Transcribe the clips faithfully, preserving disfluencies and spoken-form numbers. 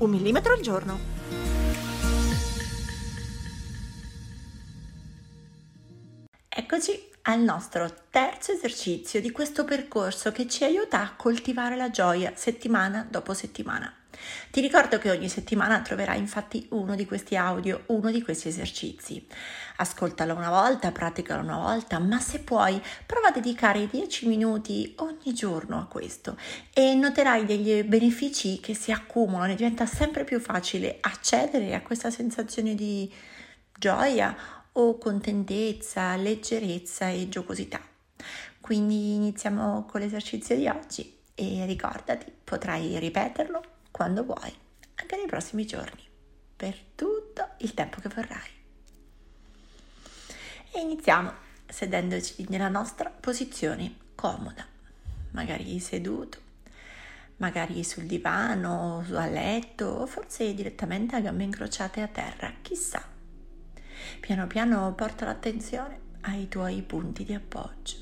Un millimetro al giorno. Eccoci al nostro terzo esercizio di questo percorso che ci aiuta a coltivare la gioia settimana dopo settimana. Ti ricordo che ogni settimana troverai infatti uno di questi audio, uno di questi esercizi. Ascoltalo una volta, praticalo una volta, ma se puoi prova a dedicare dieci minuti ogni giorno a questo e noterai degli benefici che si accumulano e diventa sempre più facile accedere a questa sensazione di gioia o contentezza, leggerezza e giocosità. Quindi iniziamo con l'esercizio di oggi e ricordati, potrai ripeterlo quando vuoi, anche nei prossimi giorni, per tutto il tempo che vorrai. E iniziamo sedendoci nella nostra posizione comoda, magari seduto, magari sul divano, a letto o forse direttamente a gambe incrociate a terra, chissà. Piano piano porta l'attenzione ai tuoi punti di appoggio,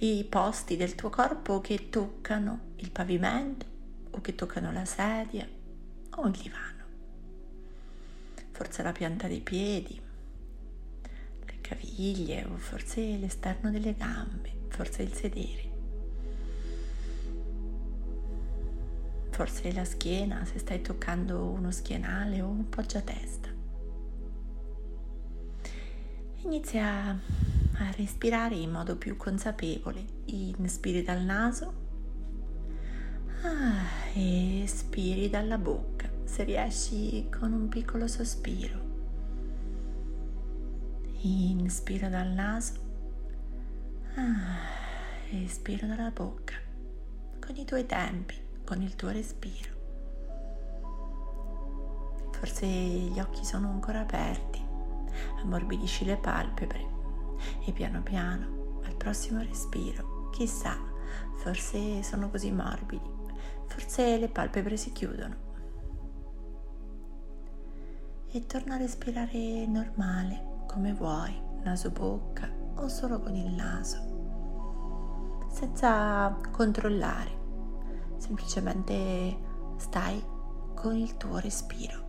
i posti del tuo corpo che toccano il pavimento o che toccano la sedia o il divano. Forse la pianta dei piedi, le caviglie o forse l'esterno delle gambe, forse il sedere, forse la schiena se stai toccando uno schienale o un poggiatesta. Inizia a respirare in modo più consapevole, inspiri dal naso, ah, e espiri dalla bocca, se riesci con un piccolo sospiro. Inspira dal naso, ah, espira dalla bocca, con i tuoi tempi, con il tuo respiro. Forse gli occhi sono ancora aperti. Ammorbidisci le palpebre e piano piano al prossimo respiro, chissà, forse sono così morbidi, forse le palpebre si chiudono. E torna a respirare normale, come vuoi, naso-bocca o solo con il naso, senza controllare, semplicemente stai con il tuo respiro.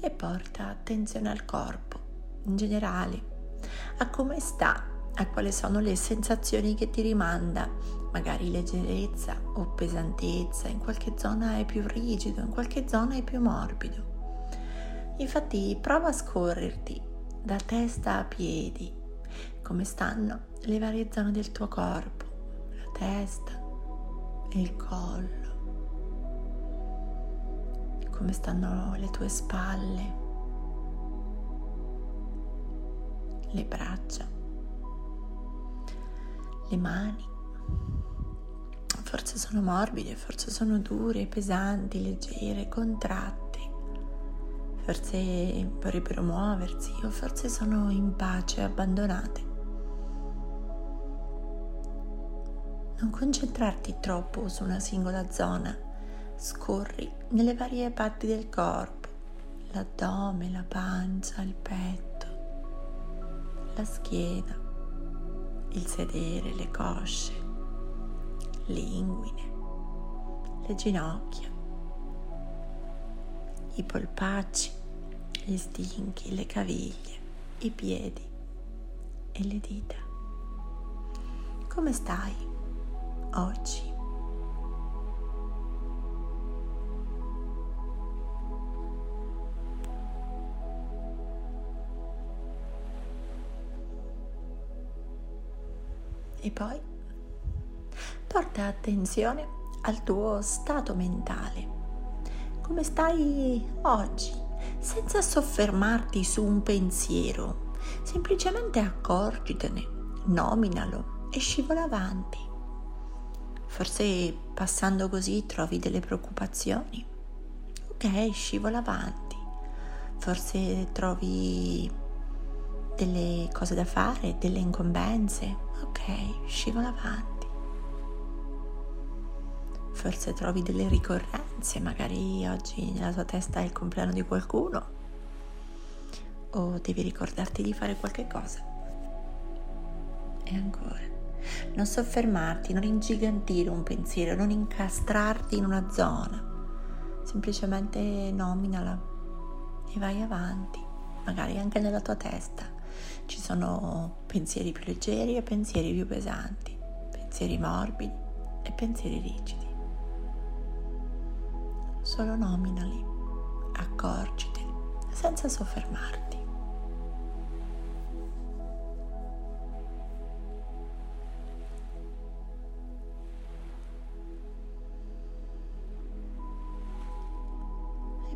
E porta attenzione al corpo in generale, a come sta, a quali sono le sensazioni che ti rimanda, magari leggerezza o pesantezza, in qualche zona è più rigido, in qualche zona è più morbido. Infatti prova a scorrerti da testa a piedi, come stanno le varie zone del tuo corpo, la testa e il collo. Come stanno le tue spalle, le braccia, le mani, forse sono morbide, forse sono dure, pesanti, leggere, contratte, forse vorrebbero muoversi o forse sono in pace, abbandonate. Non concentrarti troppo su una singola zona, scorri nelle varie parti del corpo, l'addome, la pancia, il petto, la schiena, il sedere, le cosce, l'inguine, le ginocchia, i polpacci, gli stinchi, le caviglie, i piedi e le dita. Come stai oggi? E poi porta attenzione al tuo stato mentale, come stai oggi, senza soffermarti su un pensiero, semplicemente accorgitene, nominalo e scivola avanti. Forse passando così trovi delle preoccupazioni. Ok, scivola avanti. Forse trovi delle cose da fare, delle incombenze. Ok, scivola avanti. Forse trovi delle ricorrenze, magari oggi nella tua testa è il compleanno di qualcuno o devi ricordarti di fare qualche cosa. E ancora. Non soffermarti, non ingigantire un pensiero, non incastrarti in una zona, semplicemente nominala e vai avanti. Magari anche nella tua testa ci sono pensieri più leggeri e pensieri più pesanti, pensieri morbidi e pensieri rigidi. Solo nominali, accorgiti, senza soffermarti.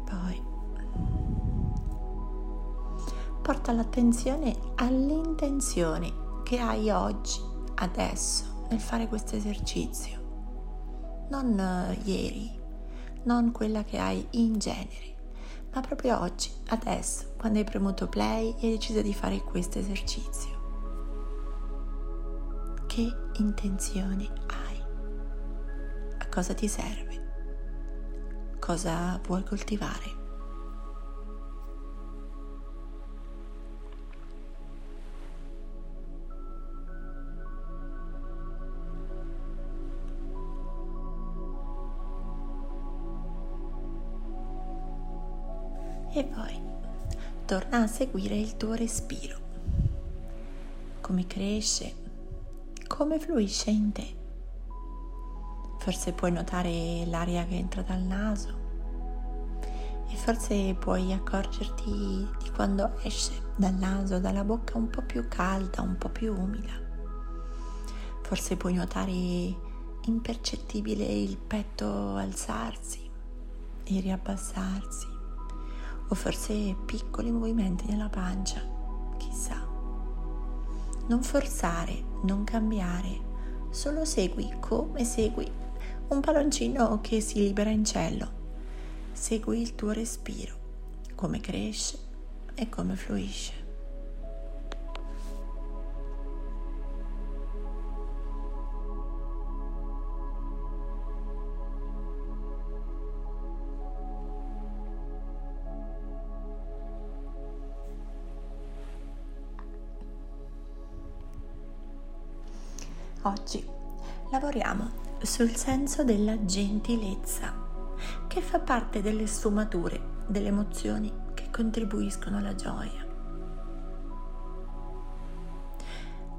Poi porta l'attenzione all'intenzione che hai oggi, adesso, nel fare questo esercizio, non ieri, non quella che hai in genere, ma proprio oggi, adesso, quando hai premuto play e hai deciso di fare questo esercizio. Che intenzione hai? A cosa ti serve? Cosa vuoi coltivare? E poi torna a seguire il tuo respiro, come cresce, come fluisce in te. Forse puoi notare l'aria che entra dal naso e forse puoi accorgerti di quando esce dal naso, dalla bocca un po' più calda, un po' più umida. Forse puoi notare impercettibile il petto alzarsi e riabbassarsi, o forse piccoli movimenti nella pancia, chissà. Non forzare, non cambiare, solo segui come segui un palloncino che si libera in cielo. Segui il tuo respiro, come cresce e come fluisce. Oggi lavoriamo sul senso della gentilezza, che fa parte delle sfumature delle emozioni che contribuiscono alla gioia.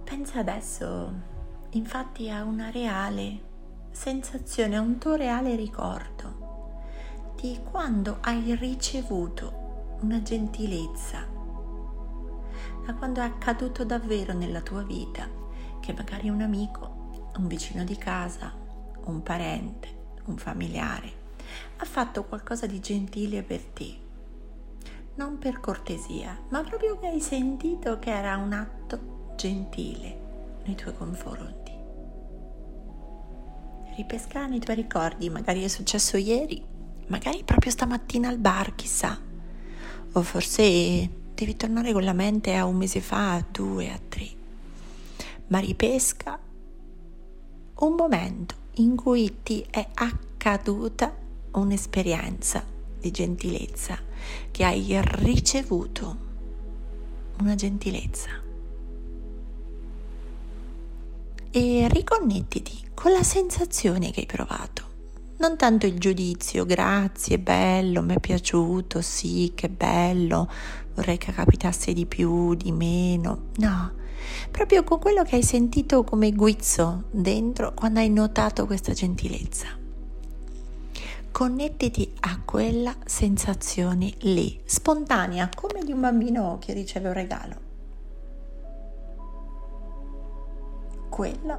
Pensa adesso infatti a una reale sensazione, a un tuo reale ricordo di quando hai ricevuto una gentilezza, da quando è accaduto davvero nella tua vita, che magari un amico, un vicino di casa, un parente, un familiare ha fatto qualcosa di gentile per te, non per cortesia, ma proprio che hai sentito che era un atto gentile nei tuoi confronti. Ripesca nei tuoi ricordi, magari è successo ieri, magari proprio stamattina al bar, chissà, o forse devi tornare con la mente a un mese fa, a due, a tre, ma ripesca un momento in cui ti è accaduta un'esperienza di gentilezza, che hai ricevuto una gentilezza, e riconnettiti con la sensazione che hai provato, non tanto il giudizio, grazie, bello, mi è piaciuto, sì, che bello, vorrei che capitasse di più, di meno, no. Proprio con quello che hai sentito come guizzo dentro quando hai notato questa gentilezza. Connettiti a quella sensazione lì, spontanea, come di un bambino che riceve un regalo. Quella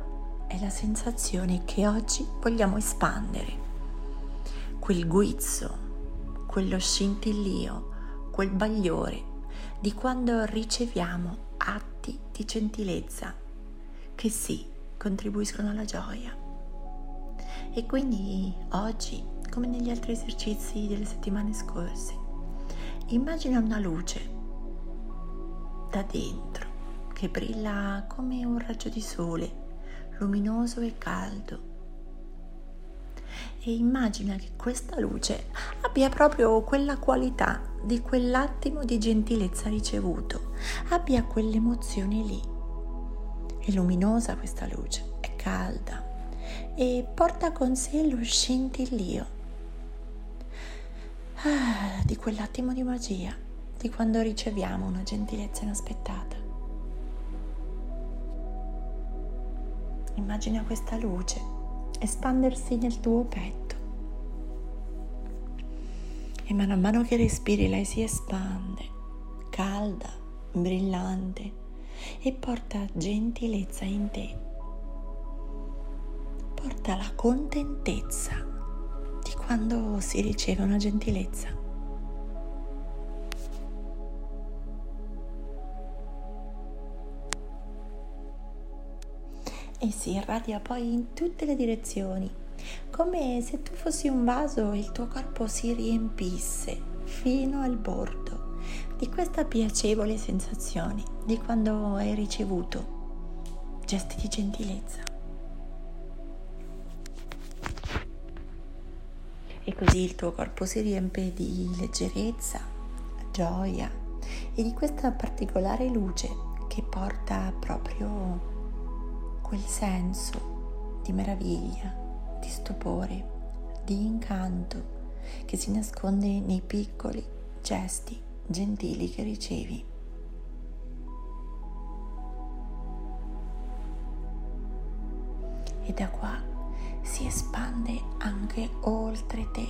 è la sensazione che oggi vogliamo espandere. Quel guizzo, quello scintillio, quel bagliore di quando riceviamo atti di gentilezza che sì, contribuiscono alla gioia, E quindi oggi, come negli altri esercizi delle settimane scorse, immagina una luce da dentro che brilla come un raggio di sole, luminoso e caldo. E immagina che questa luce abbia proprio quella qualità di quell'attimo di gentilezza ricevuto, abbia quell'emozione lì. È luminosa questa luce, è calda e porta con sé lo scintillio ah, di quell'attimo di magia, di quando riceviamo una gentilezza inaspettata. Immagina questa luce espandersi nel tuo petto e mano a mano che respiri lei si espande, calda, brillante, e porta gentilezza in te, porta la contentezza di quando si riceve una gentilezza. E si irradia poi in tutte le direzioni, come se tu fossi un vaso e il tuo corpo si riempisse fino al bordo di questa piacevole sensazione di quando hai ricevuto gesti di gentilezza. E così il tuo corpo si riempie di leggerezza, gioia e di questa particolare luce che porta proprio quel senso di meraviglia, di stupore, di incanto che si nasconde nei piccoli gesti gentili che ricevi. E da qua si espande anche oltre te,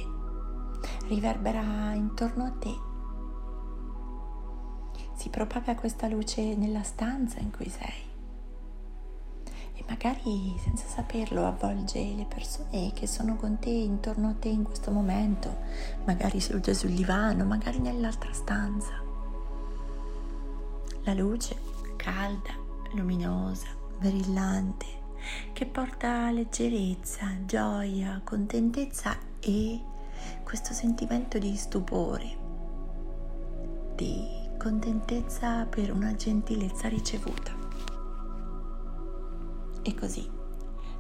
riverbera intorno a te, si propaga questa luce nella stanza in cui sei. E magari senza saperlo avvolge le persone che sono con te, intorno a te in questo momento, magari sedute sul divano, magari nell'altra stanza. La luce calda, luminosa, brillante, che porta leggerezza, gioia, contentezza e questo sentimento di stupore, di contentezza per una gentilezza ricevuta. E così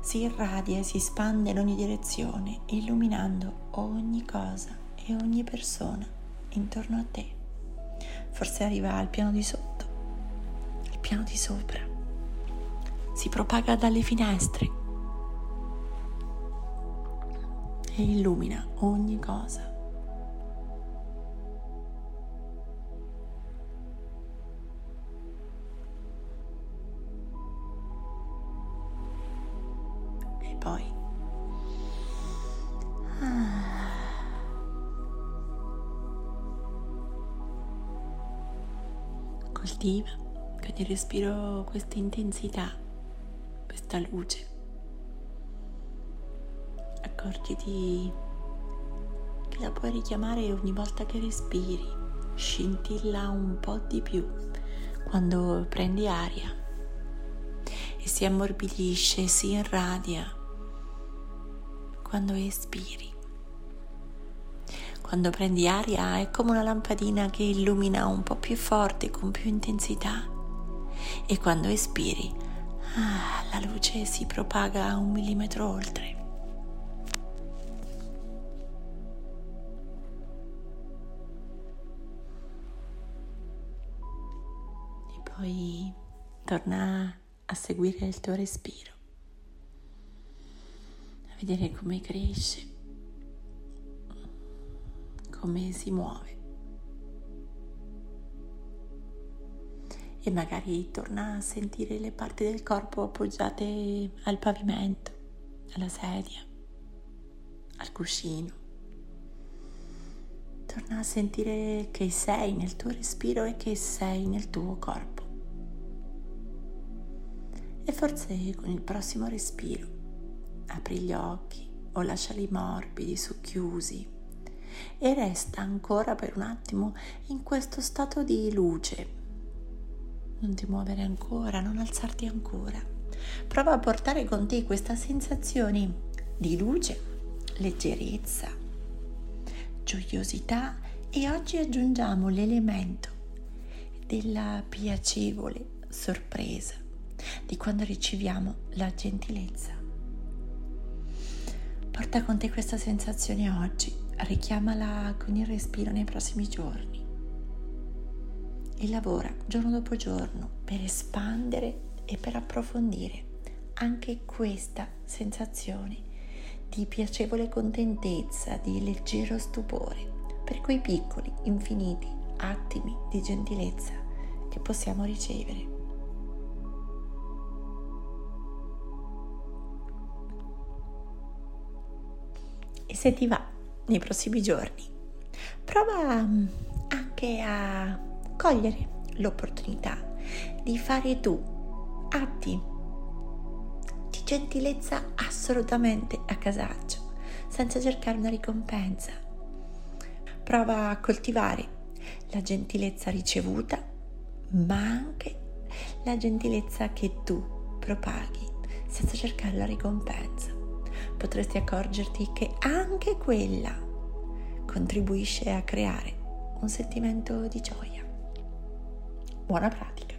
si irradia e si espande in ogni direzione, illuminando ogni cosa e ogni persona intorno a te. Forse arriva al piano di sotto, al piano di sopra, si propaga dalle finestre e illumina ogni cosa. Poi ah. coltiva con il respiro questa intensità, questa luce. Accorgiti che la puoi richiamare ogni volta che respiri, scintilla un po' di più quando prendi aria e si ammorbidisce, si irradia quando espiri. Quando prendi aria è come una lampadina che illumina un po' più forte, con più intensità, e quando espiri ah, la luce si propaga un millimetro oltre. E poi torna a seguire il tuo respiro, vedere come cresce, come si muove, e magari torna a sentire le parti del corpo appoggiate al pavimento, alla sedia, al cuscino. Torna a sentire che sei nel tuo respiro e che sei nel tuo corpo. E forse con il prossimo respiro apri gli occhi o lasciali morbidi, socchiusi, e resta ancora per un attimo in questo stato di luce. Non ti muovere ancora, non alzarti ancora. Prova a portare con te questa sensazione di luce, leggerezza, gioiosità, e oggi aggiungiamo l'elemento della piacevole sorpresa di quando riceviamo la gentilezza. Porta con te questa sensazione oggi, richiamala con il respiro nei prossimi giorni e lavora giorno dopo giorno per espandere e per approfondire anche questa sensazione di piacevole contentezza, di leggero stupore per quei piccoli, infiniti attimi di gentilezza che possiamo ricevere. E se ti va, nei prossimi giorni, prova anche a cogliere l'opportunità di fare tu atti di gentilezza assolutamente a casaccio, senza cercare una ricompensa. Prova a coltivare la gentilezza ricevuta, ma anche la gentilezza che tu propaghi, senza cercare la ricompensa. Potresti accorgerti che anche quella contribuisce a creare un sentimento di gioia. Buona pratica!